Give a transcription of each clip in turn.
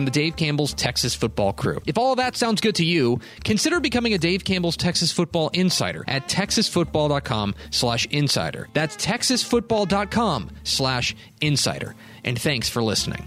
the Dave Campbell's Texas Football crew. If all of that sounds good to you, consider becoming a Dave Campbell's Texas Football Insider at TexasFootball.com/insider. That's TexasFootball.com/insider. And thanks for listening.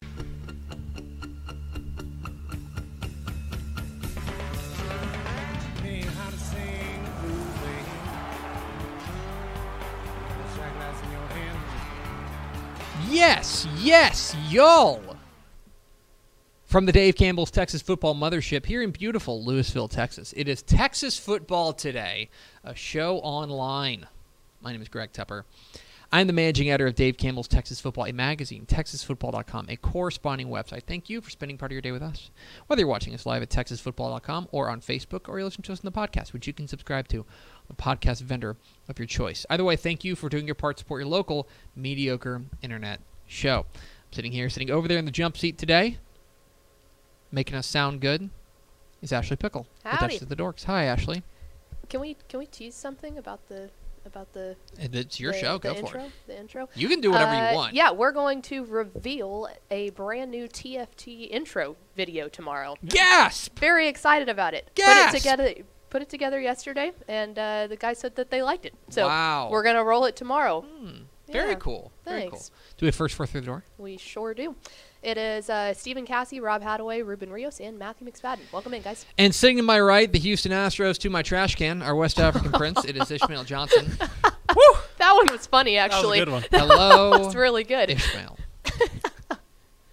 Yes, y'all. From the Dave Campbell's Texas Football Mothership here in beautiful Lewisville, Texas. It is Texas Football Today, a show online. My name is Greg Tepper. I'm the managing editor of Dave Campbell's Texas Football, a magazine, TexasFootball.com, a corresponding website. Thank you for spending part of your day with us. Whether you're watching us live at TexasFootball.com or on Facebook, or you listen to us in the podcast, which you can subscribe to, a podcast vendor of your choice. Either way, thank you for doing your part to support your local mediocre internet show. I'm sitting here, sitting over there in the jump seat today, making us sound good, is Ashley Pickle. Howdy. The Dorks. Hi, Ashley. Can we tease something about the? It's your show. Go for it. The intro. You can do whatever you want. Yeah, we're going to reveal a brand new TFT intro video tomorrow. Gasp! Very excited about it. Gasp! Put it together yesterday, and the guy said that they liked it. So we're gonna roll it tomorrow. Very cool. Thanks. Very cool. Do we have first four through the door? We sure do. It is Stephen Cassie, Rob Hadaway, Ruben Rios, and Matthew McSpadden. Welcome in, guys. And sitting to my right, the Houston Astros to my trash can, our West African prince. It is Ishmael Johnson. Woo! That one was funny, actually. That was a good one. Hello. That was really good. Ishmael. That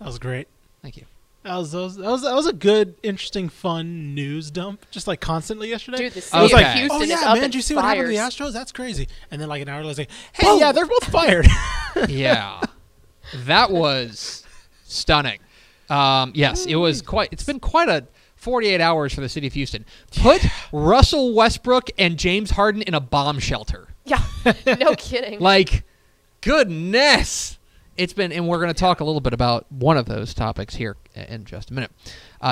was great. Thank you. That was a good, interesting, fun news dump, just like constantly yesterday. Dude, the city of Houston is up in fires. Did you see what happened to the Astros? That's crazy. And then like an hour later, I was like, hey, yeah, they're both fired. Yeah. That was stunning. Yes, it was quite. It's been quite a 48 hours for the city of Houston. Put Russell Westbrook and James Harden in a bomb shelter. Yeah, no kidding. Like, goodness. It's been, and we're going to talk a little bit about one of those topics here in just a minute.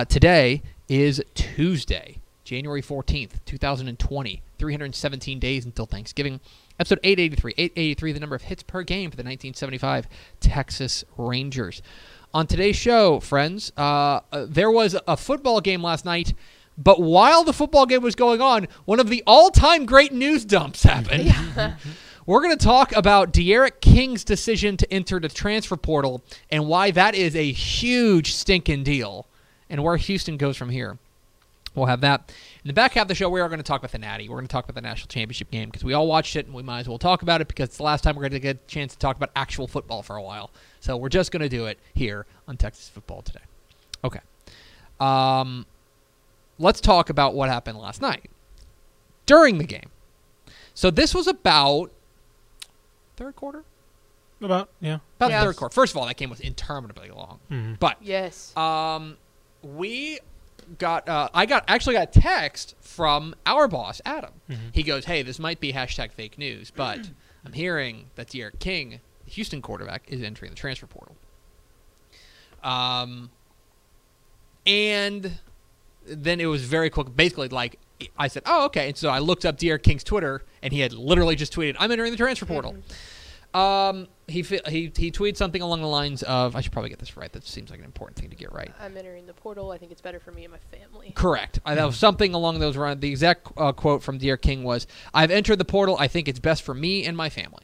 Today is Tuesday, January 14th, 2020, 317 days until Thanksgiving. Episode 883. 883, the number of hits per game for the 1975 Texas Rangers. On today's show, friends, there was a football game last night, but while the football game was going on, one of the all-time great news dumps happened. Yeah. We're going to talk about D'Eriq King's decision to enter the transfer portal and why that is a huge stinking deal and where Houston goes from here. We'll have that. In the back half of the show, we are going to talk about the Natty. We're going to talk about the national championship game because we all watched it and we might as well talk about it because it's the last time we're going to get a chance to talk about actual football for a while. So we're just going to do it here on Texas Football Today. Okay. Let's talk about what happened last night during the game. So this was about third quarter? About the third quarter. First of all, that game was interminably long. Mm-hmm. But yes, we got I got a text from our boss, Adam. Mm-hmm. He goes, hey, this might be #fake news, but I'm hearing that D'Eriq King, the Houston quarterback, is entering the transfer portal. And then it was very quick. Basically, like, I said, oh, okay. And so I looked up D'Eriq King's Twitter, and he had literally just tweeted, I'm entering the transfer portal. Mm-hmm. He tweeted something along the lines of, I should probably get this right. That seems like an important thing to get right. I'm entering the portal. I think it's better for me and my family. Correct. Mm-hmm. That was something along those lines. The exact quote from D'Eriq King was, I've entered the portal. I think it's best for me and my family.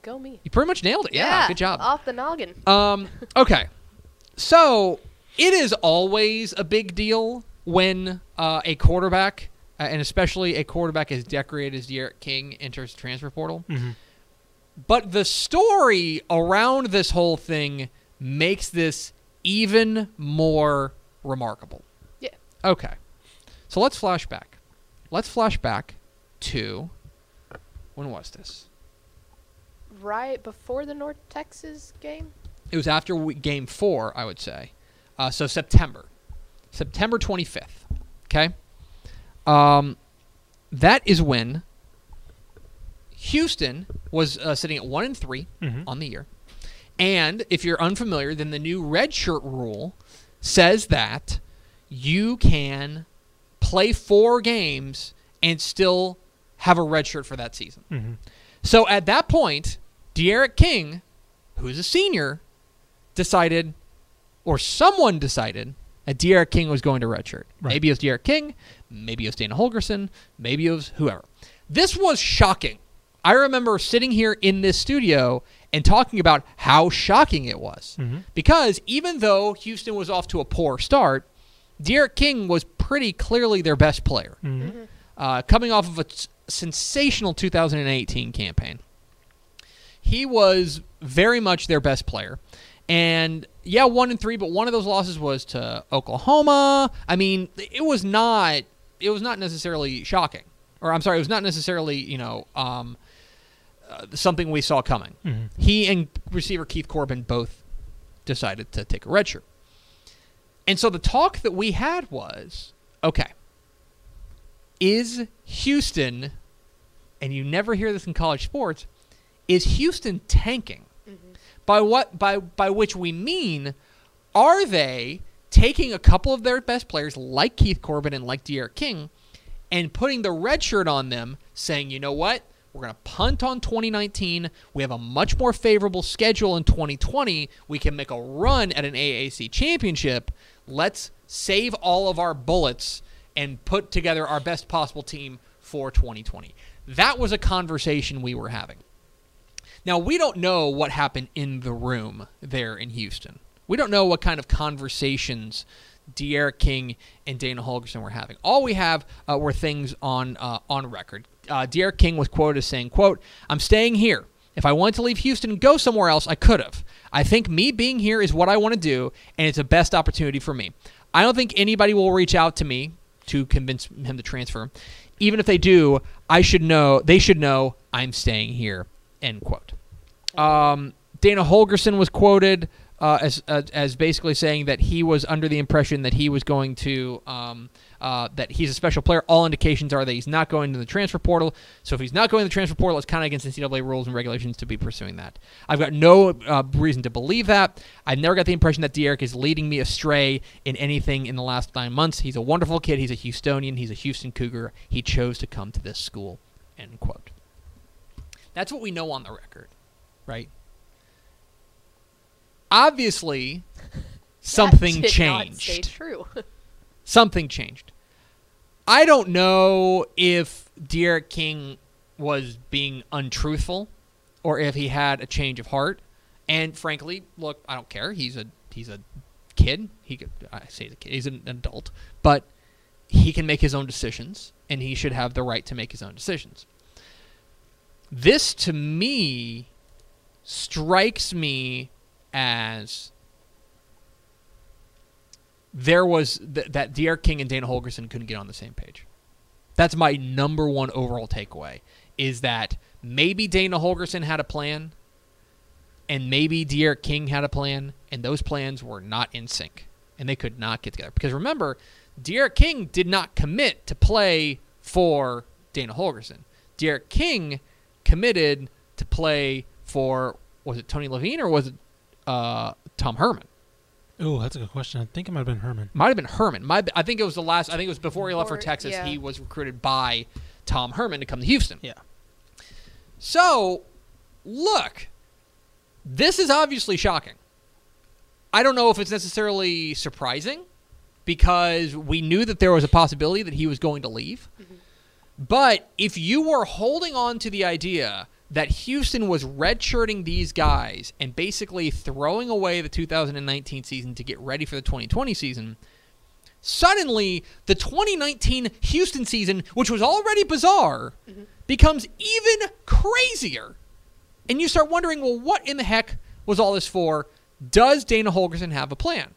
Go me. You pretty much nailed it. Yeah, good job. Off the noggin. Okay. So it is always a big deal when a quarterback, and especially a quarterback as decorated as D'Eriq King, enters the transfer portal. Mm-hmm. But the story around this whole thing makes this even more remarkable. Yeah. Okay. So let's flash back. Let's flash back to... when was this? Right before the North Texas game? It was after Game 4, I would say. So September. September 25th. Okay? That is when Houston was sitting at 1-3 on the year. And if you're unfamiliar, then the new red shirt rule says that you can play 4 games and still have a red shirt for that season. So at that point, D'Eriq King, who's a senior, decided, or someone decided, that D'Eriq King was going to redshirt. Right. Maybe it was D'Eriq King. Maybe it was Dana Holgorsen. Maybe it was whoever. This was shocking. I remember sitting here in this studio and talking about how shocking it was. Because even though Houston was off to a poor start, D'Eriq King was pretty clearly their best player. Coming off of a sensational 2018 campaign. He was very much their best player. And, yeah, 1-3, but one of those losses was to Oklahoma. I mean, it was not necessarily shocking. Or, I'm sorry, it was not necessarily, something we saw coming. He and receiver Keith Corbin both decided to take a red shirt. And so the talk that we had was, okay, is Houston, and you never hear this in college sports, is Houston tanking? By which we mean, are they taking a couple of their best players, like Keith Corbin and like D'Eriq King, and putting the red shirt on them, saying, you know what, we're going to punt on 2019, we have a much more favorable schedule in 2020, we can make a run at an AAC championship, let's save all of our bullets and put together our best possible team for 2020. That was a conversation we were having. Now, we don't know what happened in the room there in Houston. We don't know what kind of conversations D'Eriq King and Dana Holgorsen were having. All we have were things on record. D'Eriq King was quoted as saying, quote, "I'm staying here. If I wanted to leave Houston and go somewhere else, I could have. I think me being here is what I want to do, and it's the best opportunity for me. I don't think anybody will reach out to me to convince him to transfer. Even if they do, they should know I'm staying here." End quote. Dana Holgorsen was quoted as basically saying that he was under the impression that he was going to that he's a special player. All indications are that he's not going to the transfer portal. So if he's not going to the transfer portal, it's kind of against NCAA rules and regulations to be pursuing that. I've got no reason to believe that. I've never got the impression that D'Eriq is leading me astray in anything in the last 9 months. He's a wonderful kid. He's a Houstonian. He's a Houston Cougar. He chose to come to this school. End quote. That's what we know on the record, right? Obviously, something changed. That did not stay true. Something changed. I don't know if D'Eriq King was being untruthful or if he had a change of heart. And frankly, look, I don't care. He's a kid. He's an adult, but he can make his own decisions, and he should have the right to make his own decisions. This, to me, strikes me as there was that D'Eriq King and Dana Holgorsen couldn't get on the same page. That's my number one overall takeaway, is that maybe Dana Holgorsen had a plan, and maybe D'Eriq King had a plan, and those plans were not in sync, and they could not get together. Because remember, D'Eriq King did not commit to play for Dana Holgorsen. D'Eriq King committed to play for, was it Tony Levine or was it Tom Herman? Oh, that's a good question. I think it might have been Herman. I think it was the last. I think it was before he left for Texas. Yeah. He was recruited by Tom Herman to come to Houston. Yeah. So, look, this is obviously shocking. I don't know if it's necessarily surprising because we knew that there was a possibility that he was going to leave. But if you were holding on to the idea that Houston was redshirting these guys and basically throwing away the 2019 season to get ready for the 2020 season, suddenly the 2019 Houston season, which was already bizarre, becomes even crazier And you start wondering, well, what in the heck was all this for? Does Dana Holgorsen have a plan?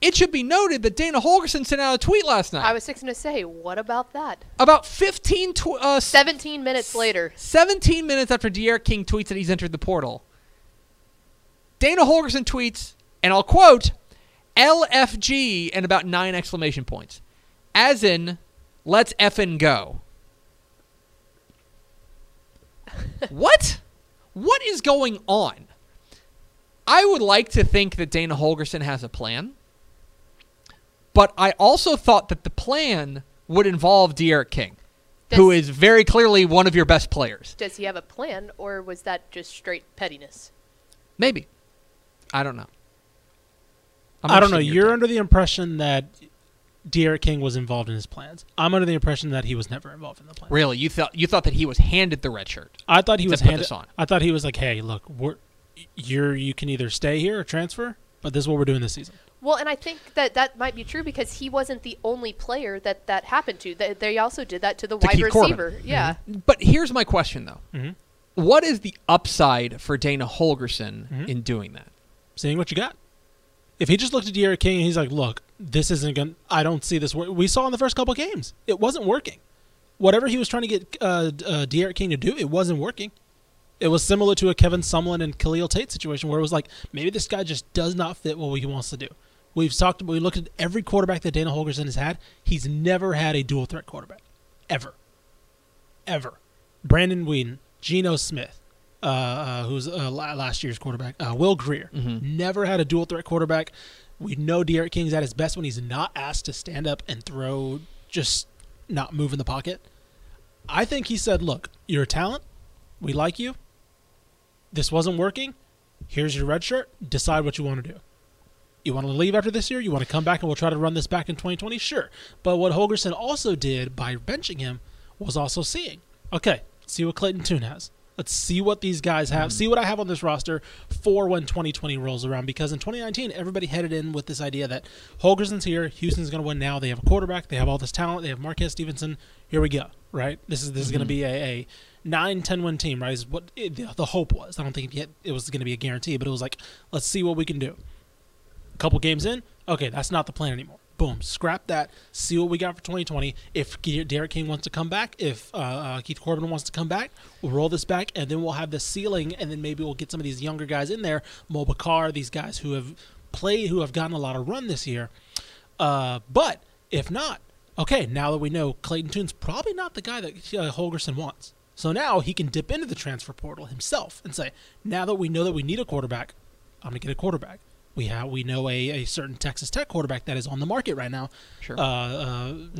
It should be noted that Dana Holgorsen sent out a tweet last night. I was fixing to say, what about that? About 17 minutes later. 17 minutes after D'Eriq King tweets that he's entered the portal, Dana Holgorsen tweets, and I'll quote, LFG and about 9 exclamation points. As in, let's effing go. What? What is going on? I would like to think that Dana Holgorsen has a plan. But I also thought that the plan would involve D'Eriq King, who is very clearly one of your best players. Does he have a plan, or was that just straight pettiness? Maybe. I don't know. I don't know. You're under the impression that D'Eriq King was involved in his plans. I'm under the impression that he was never involved in the plans. Really? You thought that he was handed the red shirt? I thought he was handed this on. I thought he was like, hey, look, you can either stay here or transfer, but this is what we're doing this season. Well, and I think that that might be true because he wasn't the only player that that happened to. They also did that to the wide receiver. Corbin. Yeah. Mm-hmm. But here's my question, though. Mm-hmm. What is the upside for Dana Holgorsen mm-hmm. in doing that? Seeing what you got. If he just looked at D'Eriq King and he's like, look, this isn't going to – I don't see this work. We saw in the first couple of games. It wasn't working. Whatever he was trying to get D'Eriq King to do, it wasn't working. It was similar to a Kevin Sumlin and Khalil Tate situation where it was like, maybe this guy just does not fit what he wants to do. We looked at every quarterback that Dana Holgorsen has had. He's never had a dual threat quarterback, ever. Brandon Weeden, Geno Smith, who's last year's quarterback, Will Grier, mm-hmm. never had a dual threat quarterback. We know D'Eriq King's at his best when he's not asked to stand up and throw, just not move in the pocket. I think he said, "Look, you're a talent. We like you. This wasn't working. Here's your red shirt. Decide what you want to do." You want to leave after this year? You want to come back and we'll try to run this back in 2020? Sure. But what Holgorsen also did by benching him was also seeing, okay, see what Clayton Tune has. Let's see what these guys have. See what I have on this roster for when 2020 rolls around. Because in 2019, everybody headed in with this idea that Holgorsen's here. Houston's going to win now. They have a quarterback. They have all this talent. They have Marquez Stevenson. Here we go, right? This is going to be a 9-10 win team, right? Is what the hope was. I don't think it was going to be a guarantee, but it was like, let's see what we can do. Couple games in, okay, that's not the plan anymore. Boom, scrap that. See what we got for 2020. If D'Eriq King wants to come back, if Keith Corbin wants to come back, we'll roll this back, and then we'll have the ceiling, and then maybe we'll get some of these younger guys in there, Mo Bakar, these guys who have played, who have gotten a lot of run this year. But if not, okay, now that we know Clayton Tune's probably not the guy that Holgorsen wants. So now he can dip into the transfer portal himself and say, now that we know that we need a quarterback, I'm going to get a quarterback. We know a certain Texas Tech quarterback that is on the market right now. Sure.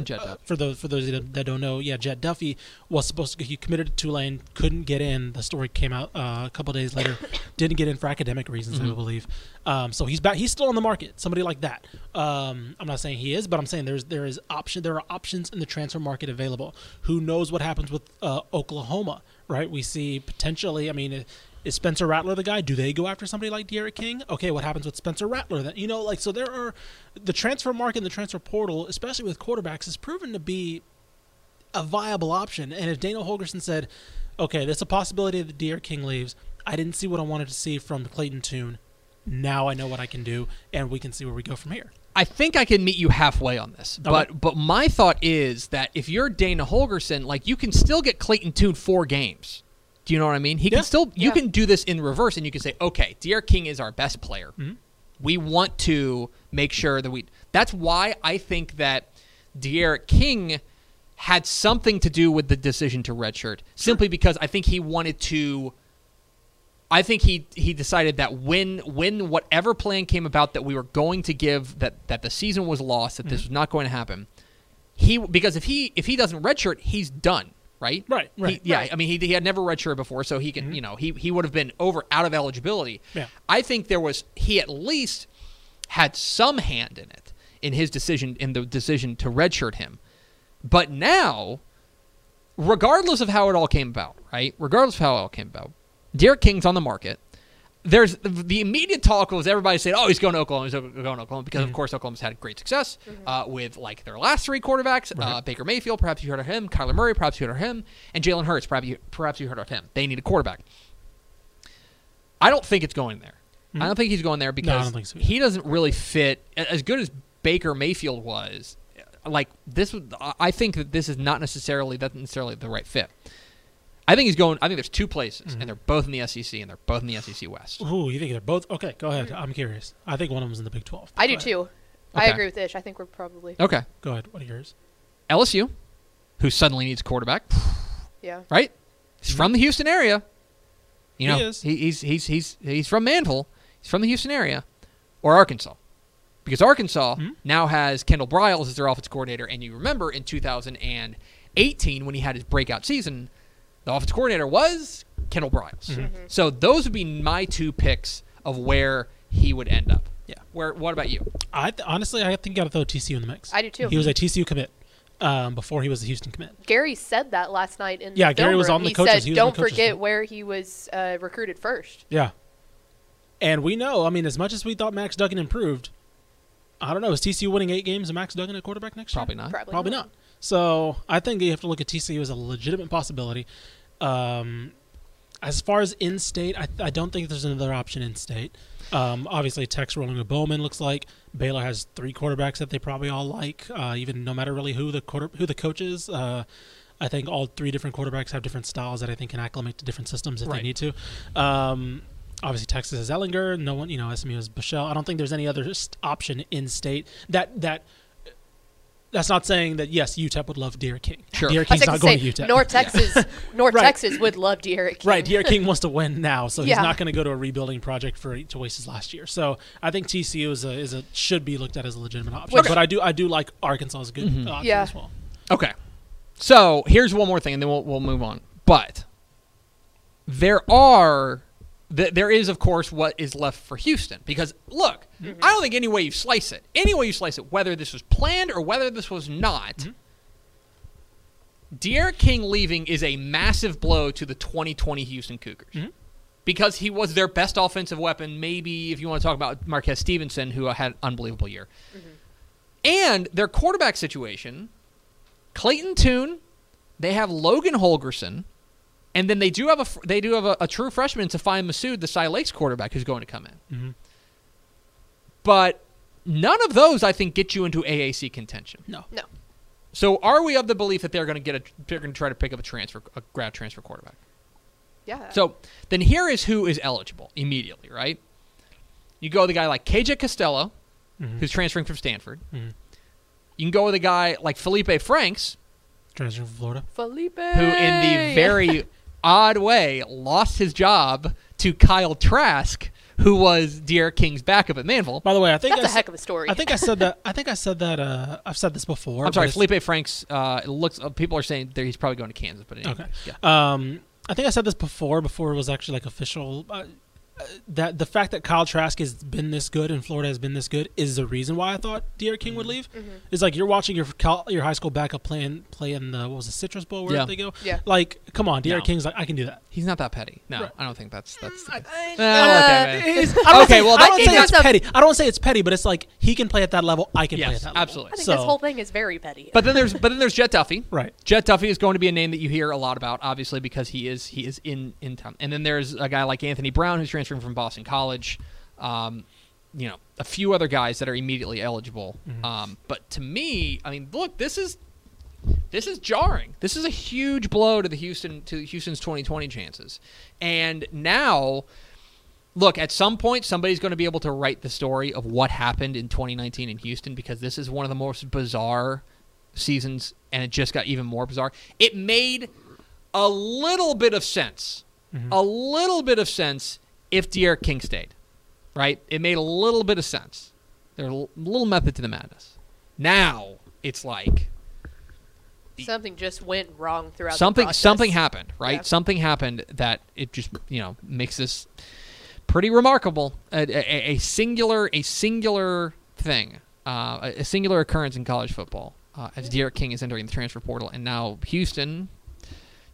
Jet Duffy. For those that don't know, yeah, Jet Duffy was supposed to he committed to Tulane, couldn't get in. The story came out a couple days later. Didn't get in for academic reasons, I believe. So he's back. He's still on the market. Somebody like that. I'm not saying he is, but I'm saying there are options in the transfer market available. Who knows what happens with Oklahoma? Right? We see potentially. I mean. Is Spencer Rattler the guy? Do they go after somebody like D'Eriq King? Okay, what happens with Spencer Rattler? Then you know, like so, there are the transfer market and the transfer portal, especially with quarterbacks, is proven to be a viable option. And if Dana Holgorsen said, "Okay, there's a possibility that D'Eriq King leaves. I didn't see what I wanted to see from Clayton Tune. Now I know what I can do, and we can see where we go from here." I think I can meet you halfway on this, okay. but my thought is that if you're Dana Holgorsen, like you can still get Clayton Tune 4 games. Do you know what I mean? He can still. You can do this in reverse, and you can say, "Okay, D'Eriq King is our best player. Mm-hmm. We want to make sure that we." That's why I think that D'Eriq King had something to do with the decision to redshirt, simply because I think he wanted to. I think he decided that when whatever plan came about that we were going to give that the season was lost, that this was not going to happen. Because if he doesn't redshirt, he's done. Right. Yeah, I mean, he had never redshirted before, so he can, you know, he would have been out of eligibility. Yeah. I think he at least had some hand in it in the decision to redshirt him. But now, regardless of how it all came about, right? D'Eriq King's on the market. There's the immediate talk was everybody said, "Oh, he's going to Oklahoma. He's going to Oklahoma," because of course Oklahoma's had great success with like their last 3 quarterbacks, Baker Mayfield, perhaps you heard of him, Kyler Murray, perhaps you heard of him, and Jalen Hurts, perhaps you heard of him. They need a quarterback. I don't think it's going there. Mm-hmm. I don't think he's going there because no, I don't think so either. He doesn't really fit. As good as Baker Mayfield was, like this, I think that this is not necessarily the right fit. I think he's going. I think there's two places, mm-hmm. and they're both in the SEC, and they're both in the SEC West. Ooh, you think they're both? Okay, go ahead. I'm curious. I think one of them's in the Big 12. I do ahead. Too. Okay. I agree with Ish. I think we're probably okay. Go ahead. What are yours? LSU, who suddenly needs a quarterback. Yeah. Right. He's from the Houston area. You know, he's from Manville. He's from the Houston area, or Arkansas, because Arkansas now has Kendal Briles as their offensive coordinator, and you remember in 2018 when he had his breakout season. The offensive coordinator was Kendal Briles. Mm-hmm. Mm-hmm. So those would be my two picks of where he would end up. Yeah. Where? What about you? Honestly, I think you got to throw TCU in the mix. I do too. He was a TCU commit before he was a Houston commit. Gary said that last night in the Gary was on the coaches. He said, don't forget where he was recruited first. Yeah. And we know, I mean, as much as we thought Max Duggan improved, I don't know, is TCU winning 8 games and Max Duggan at quarterback next year? Probably not. So I think you have to look at TCU as a legitimate possibility. As far as in-state, I don't think there's another option in-state. Obviously, Tech's rolling with Bowman looks like. Baylor has 3 quarterbacks that they probably all like, even no matter really who the coach is. I think all 3 different quarterbacks have different styles that I think can acclimate to different systems if they need to. Obviously, Texas is Ellinger. No one, SMU is Bichelle. I don't think there's any other option in-state that – That's not saying that, yes, UTEP would love D'Eriq King. Sure. D'Eriq King's not going to UTEP. North Texas would love D'Eriq King. Right. D'Eriq King wants to win now, so he's not going to go to a rebuilding project to waste his last year. So I think TCU should be looked at as a legitimate option. But I do like Arkansas as a good option as well. Okay. So here's one more thing, and then we'll move on. But there is, of course, what is left for Houston. Because, look, I don't think any way you slice it, whether this was planned or whether this was not, D'Eriq King leaving is a massive blow to the 2020 Houston Cougars. Mm-hmm. Because he was their best offensive weapon, maybe if you want to talk about Marquez Stevenson, who had an unbelievable year. Mm-hmm. And their quarterback situation, Clayton Tune, they have Logan Holgorsen. And then they do have a true freshman, Safai Massoud, the Cy Lakes quarterback, who's going to come in. Mm-hmm. But none of those, I think, get you into AAC contention. No. So are we of the belief that they're going to try to pick up a grad transfer quarterback? Yeah. So then here is who is eligible immediately, right? You go with a guy like KJ Costello, who's transferring from Stanford. Mm-hmm. You can go with a guy like Feleipe Franks, transferring from Florida, who in the very odd way lost his job to Kyle Trask, who was D'Eriq King's backup at Manville. By the way, I think that's a heck of a story. I think I said that. I've said this before. I'm sorry, Feleipe Franks. It looks people are saying that he's probably going to Kansas, but anyway. Okay. Yeah. I think I said this before it was actually like official. That the fact that Kyle Trask has been this good and Florida has been this good is the reason why I thought D'Eriq King would leave. Mm-hmm. It's like you're watching your high school backup play in the Citrus Bowl where they go. Yeah. Like, come on, D'Eriq King's like, I can do that. He's not that petty. No, right. I don't think that's. I don't say it's petty. I don't say it's petty, but it's like he can play at that level. I can play at that level. Absolutely. I think this whole thing is very petty. But then there's Jet Duffy. Right. Jet Duffy is going to be a name that you hear a lot about, obviously, because he is in town. And then there's a guy like Anthony Brown who's transferring from Boston College, a few other guys that are immediately eligible. Mm-hmm. But to me, I mean, look, this is jarring. This is a huge blow to Houston's 2020 chances. And now, look, at some point, somebody's going to be able to write the story of what happened in 2019 in Houston, because this is one of the most bizarre seasons, and it just got even more bizarre. It made a little bit of sense. Mm-hmm. A little bit of sense. If D'Eriq King stayed, right? It made a little bit of sense. There's a little method to the madness. Now it's like something just went wrong throughout the process. Something happened, right? Yeah. Something happened that it just makes this pretty remarkable. A singular thing, a singular occurrence in college football. As D'Eriq King is entering the transfer portal, and now Houston,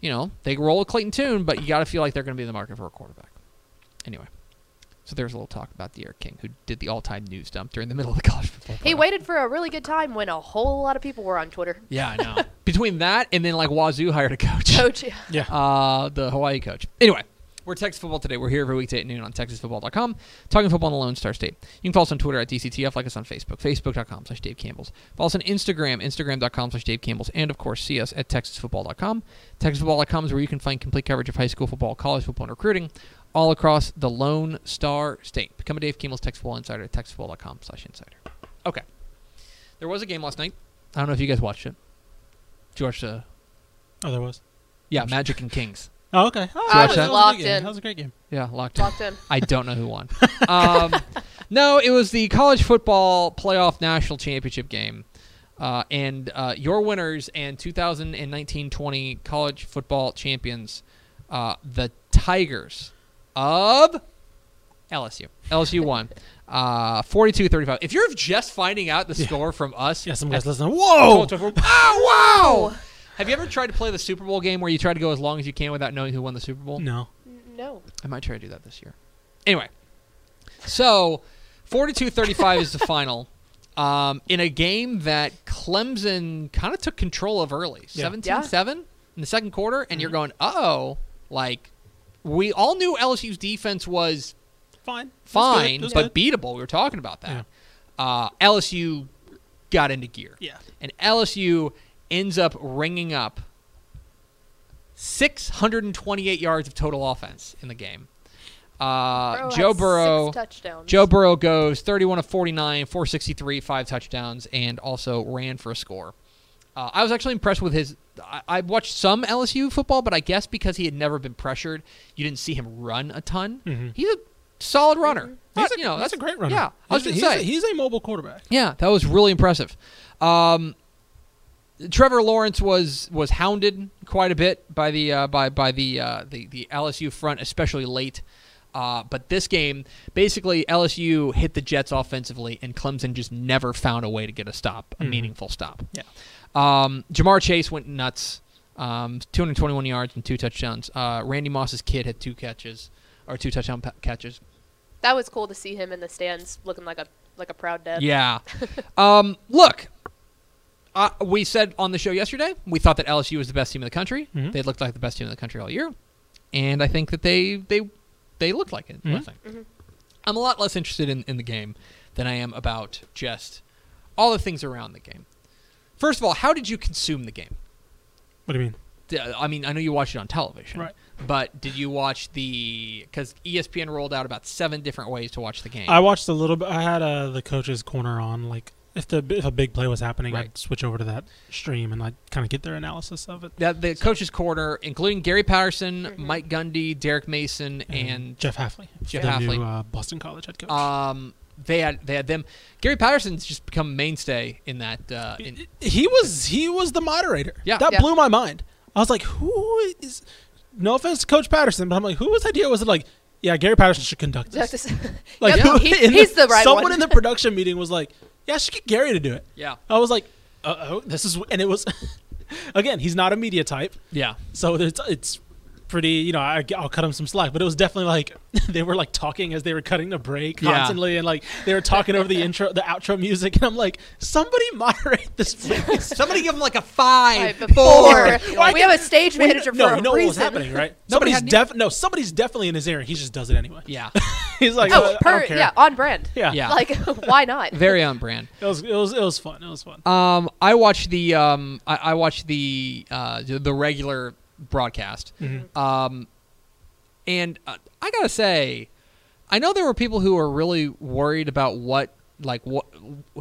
they roll with Clayton Tune, but you got to feel like they're going to be in the market for a quarterback. Anyway, so there's a little talk about D'Eriq King, who did the all-time news dump during the middle of the college football. He waited for a really good time when a whole lot of people were on Twitter. Yeah, I know. Between that and then, Wazoo hired a coach. Yeah. The Hawaii coach. Anyway, We're Texas Football Today. We're here every weekday at noon on TexasFootball.com, talking football on the Lone Star State. You can follow us on Twitter at DCTF, like us on Facebook, Facebook.com/Dave Campbell's. Follow us on Instagram, Instagram.com/Dave Campbell's, and, of course, see us at TexasFootball.com. TexasFootball.com is where you can find complete coverage of high school football, college football, and recruiting all across the Lone Star State. Become a Dave Campbell's Texas Football Insider at TexasFootball.com/insider. Okay. There was a game last night. I don't know if you guys watched it. Did you watch the... Oh, there was? Yeah, Magic and Kings. Oh, okay. Oh, I was locked in. That was a great game. Yeah, locked in. I don't know who won. No, it was the college football playoff national championship game. And your winners and 2019-20 college football champions, the Tigers of LSU. LSU won. 42-35. If you're just finding out the score from us. Yeah, some guys listening. Whoa! Oh, wow! Have you ever tried to play the Super Bowl game where you try to go as long as you can without knowing who won the Super Bowl? No. I might try to do that this year. Anyway, so 42-35 is the final in a game that Clemson kind of took control of early, 17-7 in the second quarter, and you're going, uh-oh. Like, we all knew LSU's defense was fine, but beatable. We were talking about that. Yeah. LSU got into gear. Yeah. And LSU ends up ringing up 628 yards of total offense in the game. Joe Burrow goes 31 of 49, 463, 5 touchdowns, and also ran for a score. I was actually impressed with his – I watched some LSU football, but I guess because he had never been pressured, you didn't see him run a ton. Mm-hmm. He's a solid runner. That's a great runner. Yeah, I was going to say. He's a mobile quarterback. Yeah, that was really impressive. Trevor Lawrence was hounded quite a bit by the LSU front, especially late. But this game, basically LSU hit the Jets offensively, and Clemson just never found a way to get a stop, a meaningful stop. Yeah. Ja'Marr Chase went nuts, 221 yards and 2 touchdowns. Randy Moss's kid had 2 touchdown catches. That was cool to see him in the stands, looking like a proud dad. Yeah. Look. We said on the show yesterday, we thought that LSU was the best team in the country. Mm-hmm. They looked like the best team in the country all year. And I think that they looked like it. Mm-hmm. Mm-hmm. I'm a lot less interested in the game than I am about just all the things around the game. First of all, how did you consume the game? What do you mean? I mean, I know you watched it on television. Right. But did you watch because ESPN rolled out about 7 different ways to watch the game. I watched a little bit. I had the coach's corner on, like, if a big play was happening, right, I'd switch over to that stream and I'd kind of get their analysis of it. Yeah, the coach's corner, including Gary Patterson, Mike Gundy, Derek Mason, and Jeff Hafley. New Boston College head coach. They had them. Gary Patterson's just become a mainstay in that. He was the moderator. Yeah, that blew my mind. I was like, who is? No offense to Coach Patterson, but I'm like, whose idea was it? Like, yeah, Gary Patterson should conduct this. Like, he's the right one. Someone in the production meeting was like, yeah, I should get Gary to do it. Yeah. I was like, and it was, again, he's not a media type. Yeah. So it's pretty, I'll cut him some slack, but it was definitely like, they were like talking as they were cutting the break constantly. Yeah. And like, they were talking over the intro, the outro music. And I'm like, somebody moderate this, please. Somebody give him like a 5, 4. We have a stage manager for a reason. We know what was happening, right? Somebody's definitely in his ear. He just does it anyway. Yeah. He's like, on brand. Yeah. Like, why not? Very on brand. It was fun. It was fun. I watched the regular broadcast. Mm-hmm. And I gotta say, I know there were people who were really worried about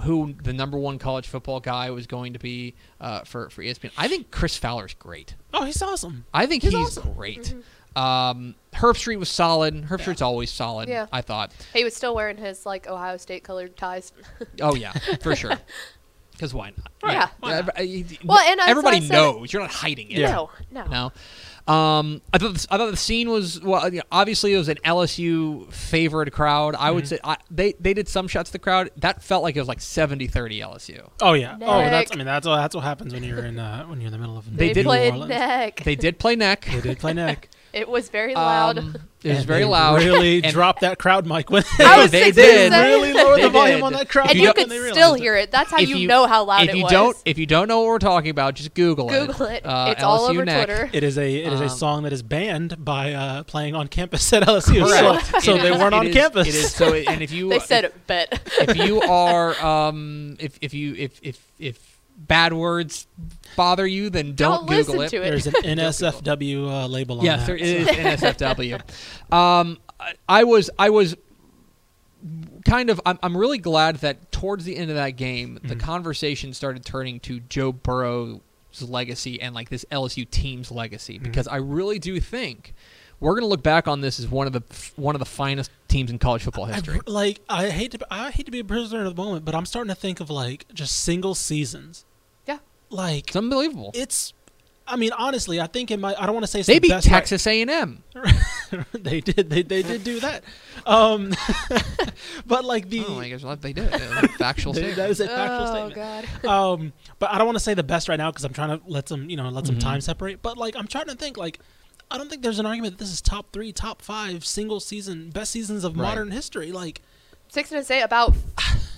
who the number one college football guy was going to be for ESPN. I think Chris Fowler's great. Oh, he's awesome. I think he's great. Mm-hmm. Herb Street was solid. Herb Street's always solid, I thought. He was still wearing his, like, Ohio State colored ties. Oh, yeah, for sure. Because why not? Right. Yeah. Why not? Everybody knows. You're not hiding it. Yeah. No. I thought the scene was, obviously it was an LSU favored crowd. I would say they did some shots to the crowd. That felt like it was like 70-30 LSU. Oh, yeah. Neck. Oh, that's what happens when you're in the middle of New Orleans. They did play neck. It was very loud. It was very loud. Really dropped that crowd mic with it. They really lowered the volume on that crowd. And you could still hear it. That's how you know how loud it was. If you don't know what we're talking about, just Google it. It's LSU all over Twitter. It is a song that is banned by playing on campus at LSU. So they weren't on campus. It is so. And if you they said it, bet. If you are if bad words bother you, then don't Google it. There's an NSFW label on that. Yes, there is NSFW. I was kind of. I'm really glad that towards the end of that game, the conversation started turning to Joe Burrow's legacy and like this LSU team's legacy, because I really do think we're going to look back on this as one of the finest teams in college football history. I hate to be a prisoner of the moment, but I'm starting to think of like just single seasons. Yeah, like it's unbelievable. I mean, honestly, I think I don't want to say they beat Texas A&M. They did. They did do that. But like the oh my gosh, they did. Factual statement. That was a factual statement. Oh God. But I don't want to say the best right now because I'm trying to let some time separate. But like I'm trying to think like. I don't think there's an argument that this is top 3, top 5 single season best seasons of modern history. Like 6 minutes about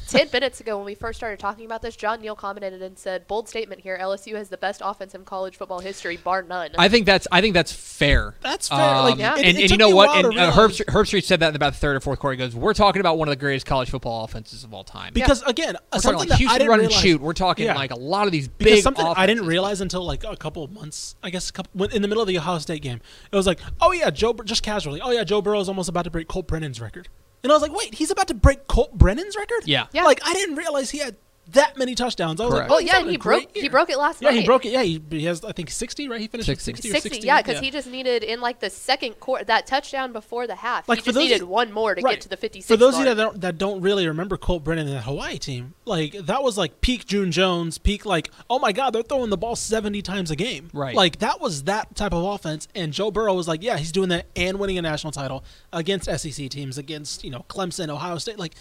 10 minutes ago when we first started talking about this, John Neal commented and said, "Bold statement here. LSU has the best offense in college football history, bar none." I think that's fair. That's fair. And you know what? And Herb Street said that in about the third or fourth quarter. He goes, "We're talking about one of the greatest college football offenses of all time." Because again, we're something like that Houston I didn't run realize. And shoot. We're talking like a lot of these big. Something offenses. I didn't realize until like a couple of months, I guess, in the middle of the Ohio State game, it was like, "Oh yeah, Joe Burrow is almost about to break Colt Brennan's record." And I was like, wait, he's about to break Colt Brennan's record? Yeah. Like, I didn't realize he had that many touchdowns. I was like, oh, yeah, and he broke it last night. Yeah, he broke it. Yeah, he has, I think, 60, right? He finished 60. Yeah, because he just needed, in like the second quarter, that touchdown before the half, like, he just needed one more to get to the 56. For those of you that don't really remember Colt Brennan and that Hawaii team, like, that was like peak June Jones, peak like, oh, my God, they're throwing the ball 70 times a game. Right. Like, that was that type of offense, and Joe Burrow was like, yeah, he's doing that and winning a national title against SEC teams, against, Clemson, Ohio State, like,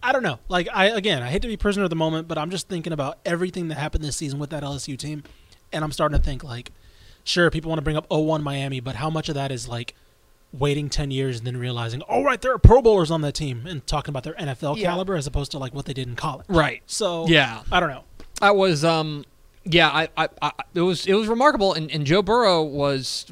I don't know. Like, I hate to be prisoner of the moment, but I'm just thinking about everything that happened this season with that LSU team, and I'm starting to think, like, sure, people want to bring up 0-1 Miami, but how much of that is, like, waiting 10 years and then realizing, oh, right, there are Pro Bowlers on that team and talking about their NFL caliber as opposed to, like, what they did in college. Right. So, yeah. I don't know. I was it was remarkable, and Joe Burrow was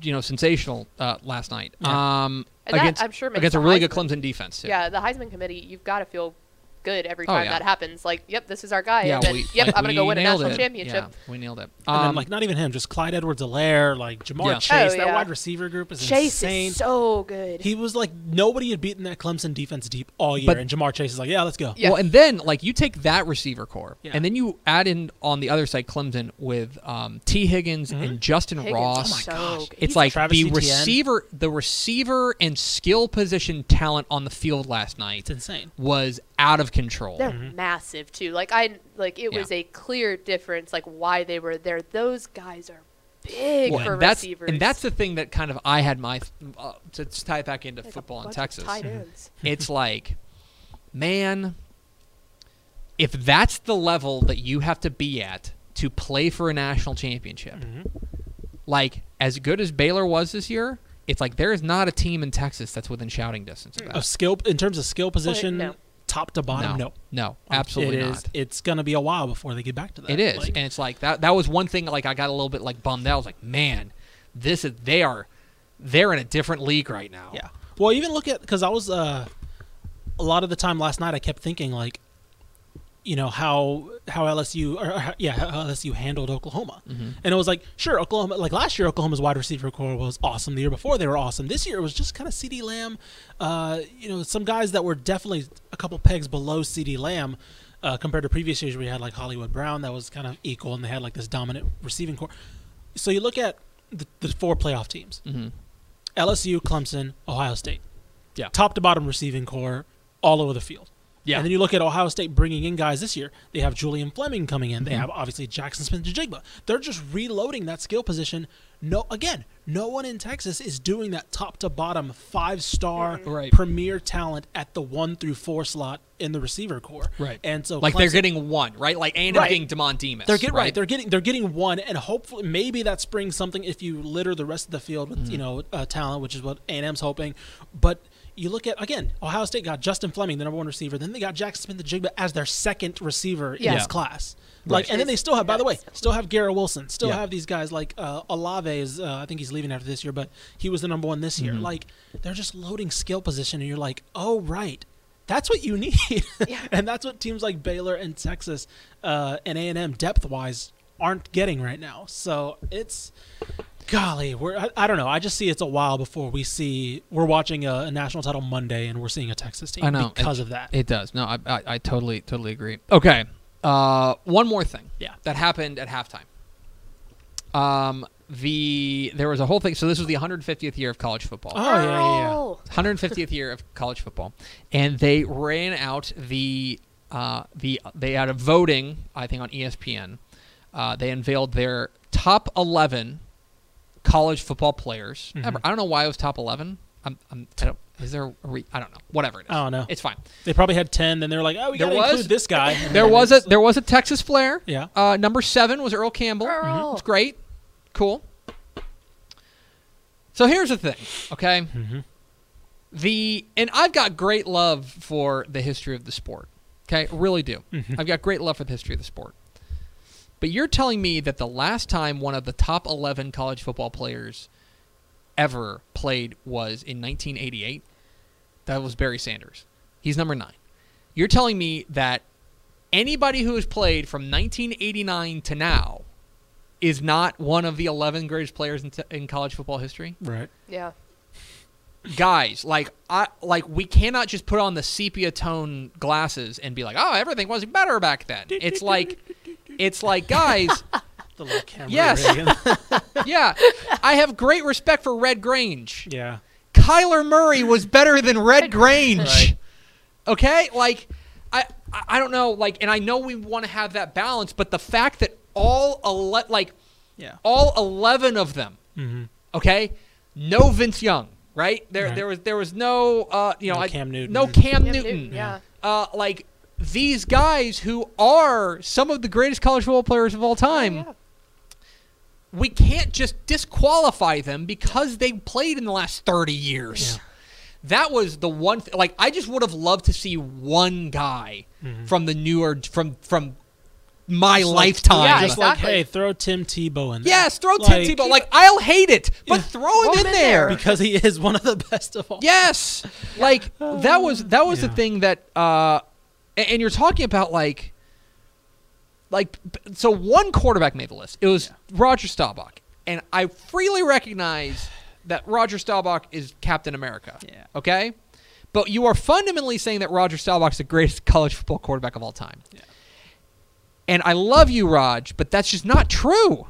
sensational last night. Yeah. And against, that, I'm sure, against a really good Clemson defense. Too. Yeah, the Heisman committee, you've got to feel good every time that happens. Like, yep, this is our guy. Yeah, I'm going to go win a national championship. Yeah, we nailed it. And then, like, not even him, just Clyde Edwards-Helaire, like Ja'Marr Chase. Oh, that wide receiver group is insane. Chase is so good. He was like, nobody had beaten that Clemson defense deep all year, and Ja'Marr Chase is like, yeah, let's go. Yeah. Well, and then, like, you take that receiver core, and then you add in on the other side Clemson with T. Higgins and Justin Ross. Oh, my gosh. It's like the receiver and skill position talent on the field last night. It's insane. Was out of control. They're massive too. Like it was a clear difference. Like why they were there. Those guys are big for receivers. And that's the thing that kind of I had my to tie it back into football in Texas. Tight ends. It's like, man, if that's the level that you have to be at to play for a national championship, like as good as Baylor was this year. It's like there is not a team in Texas that's within shouting distance of that. In terms of skill position, top to bottom, no, absolutely not. It's going to be a while before they get back to that. It is, like, and it's like that. That was one thing. Like I got a little bit like bummed out. I was like, man, they're in a different league right now. Yeah. Well, even look at because I was a lot of the time last night. I kept thinking like, how LSU how LSU handled Oklahoma. And it was like, sure, Oklahoma, like last year Oklahoma's wide receiver core was awesome. The year before they were awesome. This year it was just kind of CD Lamb, some guys that were definitely a couple pegs below CD Lamb compared to previous years where you had like Hollywood Brown that was kind of equal and they had like this dominant receiving core. So you look at the four playoff teams, LSU, Clemson, Ohio State. Yeah. Top to bottom receiving core all over the field. Yeah. And then you look at Ohio State bringing in guys this year. They have Julian Fleming coming in. Mm-hmm. They have, obviously, Jackson Smith-Njigba. They're just reloading that skill position. No, again, no one in Texas is doing that top-to-bottom five-star premier talent at the 1 through 4 slot in the receiver core. Right. And so like Clemson, they're getting one, right? Like and they're getting Demond Demas. They're getting they're getting one, and hopefully maybe that springs something if you litter the rest of the field with talent, which is what A&M's hoping. But you look at, again, Ohio State got Justin Fleming, the #1 receiver. Then they got Jackson Smith-Njigba as their second receiver in this class. Like, and then they still have, by the way, still have Garrett Wilson, still have these guys like Olave is, I think he's leaving after this year, but he was the #1 this year. Like, they're just loading skill position, and you're like, oh, right. That's what you need. And that's what teams like Baylor and Texas and A&M depth-wise aren't getting right now. So it's... Golly, I don't know. I just see it's a while before we're watching a national title Monday and we're seeing a Texas team because of that. It does. No, I totally agree. Okay. One more thing. Yeah. That happened at halftime. There was a whole thing. So this was the 150th year of college football. Oh, yeah. 150th year of college football. And they ran out they had a voting, I think on ESPN. They unveiled their top 11 college football players ever. I don't know why it was top 11. I don't know. Whatever it is. I don't know. It's fine. They probably had 10, then they were like, oh, we got to include this guy. There was a Texas player. Yeah. #7 was Earl Campbell. It was great. Cool. So here's the thing, okay? And I've got great love for the history of the sport. Okay? I really do. I've got great love for the history of the sport. But you're telling me that the last time one of the top 11 college football players ever played was in 1988? That was Barry Sanders. He's #9. You're telling me that anybody who has played from 1989 to now is not one of the 11 greatest players in college football history? Right. Yeah. Guys, we cannot just put on the sepia tone glasses and be like, oh, everything was better back then. It's like... It's like, guys, the little camera I have great respect for Red Grange. Yeah. Kyler Murray was better than Red Grange. Right. Okay? Like, I don't know, like, and I know we want to have that balance, but the fact that all 11 of them, okay, no Vince Young, right? There was no, Cam Newton. Yeah. These guys who are some of the greatest college football players of all time, we can't just disqualify them because they played in the last 30 years. Yeah. That was the one thing. Like, I just would have loved to see one guy from my lifetime. Yeah, like, hey, throw Tim Tebow in there. Yes, throw Tim Tebow. Like, I'll hate it, but throw him in there. Because he is one of the best of all. Yes. Like, that was the thing that... And you're talking about so one quarterback made the list. It was Roger Staubach. And I freely recognize that Roger Staubach is Captain America. Yeah. Okay? But you are fundamentally saying that Roger Staubach's the greatest college football quarterback of all time. Yeah. And I love you, Raj, but that's just not true.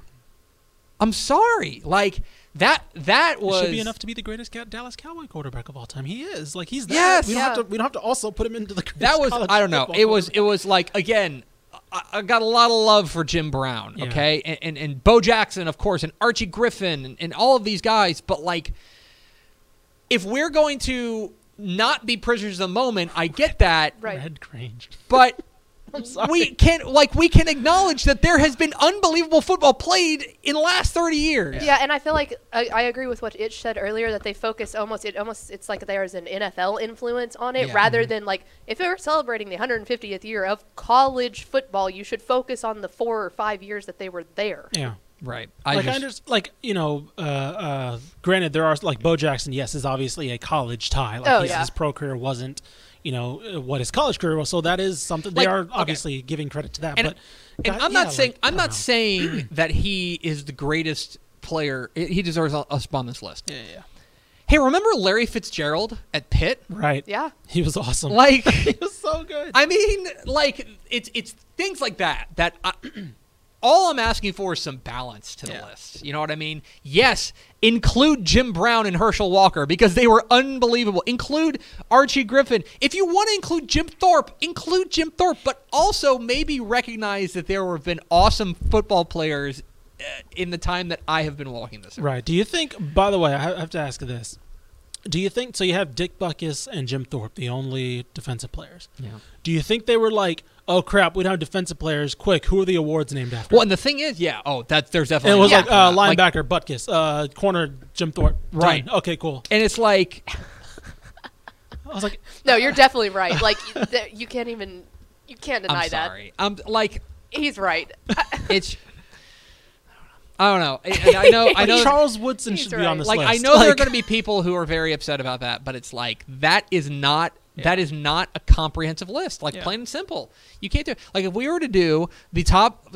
I'm sorry. Like... That should be enough to be the greatest Dallas Cowboy quarterback of all time. He is. Like, he's there. Yes. We don't have to also put him into the greatest I don't know. It was like, again, I got a lot of love for Jim Brown, okay? And Bo Jackson, of course, and Archie Griffin and all of these guys. But, like, if we're going to not be prisoners of the moment, I get that. Right. Red Grange. But... We can acknowledge that there has been unbelievable football played in the last 30 years. Yeah, and I feel like I agree with what Itch said earlier, that they focus almost it's like there is an NFL influence on it rather than like if you're celebrating the 150th year of college football, you should focus on the 4 or 5 years that they were there. Yeah. Right. Granted, there are like Bo Jackson, yes, is obviously a college tie. Like his pro career wasn't what his college career was. So that is something they are obviously giving credit to that. I'm not saying that he is the greatest player. He deserves a spot on this list. Yeah, yeah. Hey, remember Larry Fitzgerald at Pitt? Right. Yeah. He was awesome. Like he was so good. I mean, like it's things like that I all I'm asking for is some balance to the list. You know what I mean? Yes, include Jim Brown and Herschel Walker because they were unbelievable. Include Archie Griffin. If you want to include Jim Thorpe, but also maybe recognize that there have been awesome football players in the time that I have been walking this earth. Right. Do you think, by the way, I have to ask this. Do you think, so you have Dick Buckus and Jim Thorpe, the only defensive players. Yeah. Do you think they were like, oh, crap, we don't have defensive players. Quick, who are the awards named after? Well, and the thing is, there's definitely. It was like linebacker, like, Butkus, corner, Jim Thorpe. Right. Done. Okay, cool. And it's like. I was like. No, you're definitely right. Like, you can't even, you can't deny that. I'm sorry. I'm like. He's right. It's. I don't know. I know Charles Woodson should be on this list. I know there are going to be people who are very upset about that, but it's like that is not a comprehensive list. Like plain and simple, you can't do. Like if we were to do the top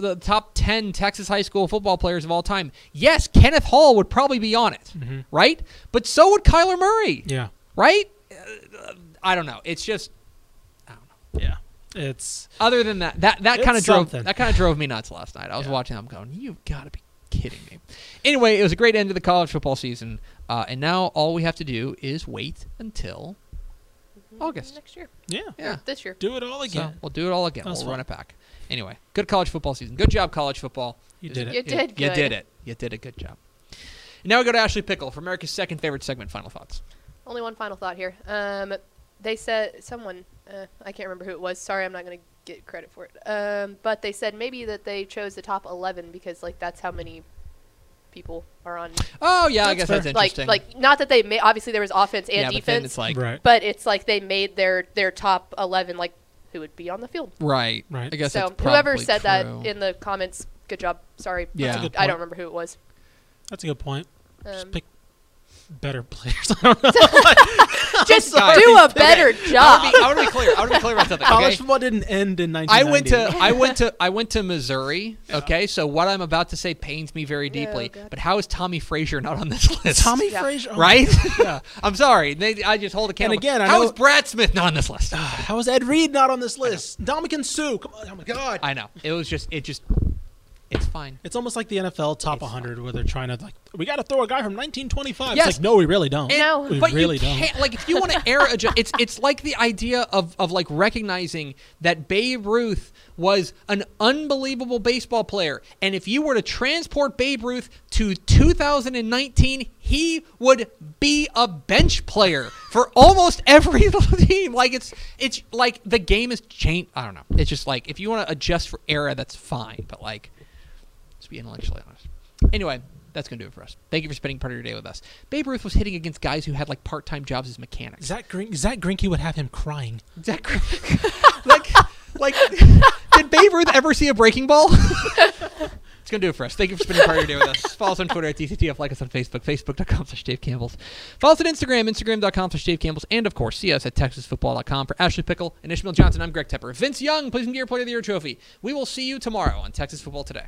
10 Texas high school football players of all time, yes, Kenneth Hall would probably be on it, right? But so would Kyler Murray, right? I don't know. It's just It's other than that kind of drove me nuts last night. I was watching them going, you've got to be kidding me. Anyway, it was a great end to the college football season, and now all we have to do is wait until August next year. Or this year. Do it all again. So we'll do it all again. We'll run it back. Anyway, good college football season. Good job, college football. You did it. Good job. And now we go to Ashley Pickle for America's second favorite segment. Final thoughts. Only one final thought here. They said someone. I can't remember who it was. Sorry, I'm not going to get credit for it. But they said maybe that they chose the top 11 because, like, that's how many people are on. Oh, yeah, I guess that's interesting. Like, not that they made – obviously there was offense and defense. It's like, but it's like they made their top 11, like, who would be on the field. Right. I guess so that's whoever said that in the comments, good job. Sorry. Yeah. That's a good point. I don't remember who it was. That's a good point. Just pick better players. I don't know. Just do a better job. I want to be clear about something. College football didn't end in 1990. I went to Missouri. Okay, so what I'm about to say pains me very deeply. Yeah, but how is Tommy Frazier not on this list? Tommy Frazier, right? Yeah. I'm sorry. I just hold a candle. And again, how is Brad Smith not on this list? How is Ed Reed not on this list? Dominican Sue. Come on. Oh my God. I know. It was just. It's fine. It's almost like the NFL top 100 where they're trying to, like, we got to throw a guy from 1925. Yes. It's like, no, we really don't. We really don't. Like, if you want to it's like the idea of like recognizing that Babe Ruth was an unbelievable baseball player. And if you were to transport Babe Ruth to 2019, he would be a bench player for almost every team. Like, it's like the game is changed. I don't know. It's just like, if you want to adjust for era, that's fine. But like, be intellectually honest. Anyway, that's going to do it for us. Thank you for spending part of your day with us. Babe Ruth was hitting against guys who had, like, part-time jobs as mechanics. Zach Greinke would have him crying. Zach Greinke. like, did Babe Ruth ever see a breaking ball? It's going to do it for us. Thank you for spending part of your day with us. Follow us on Twitter at DCTF. Like us on Facebook, facebook.com/DaveCampbells. Follow us on Instagram, instagram.com/DaveCampbells. And, of course, see us at texasfootball.com. For Ashley Pickle and Ishmael Johnson, I'm Greg Tepper. Vince Young, please give your Player of the Year trophy. We will see you tomorrow on Texas Football Today.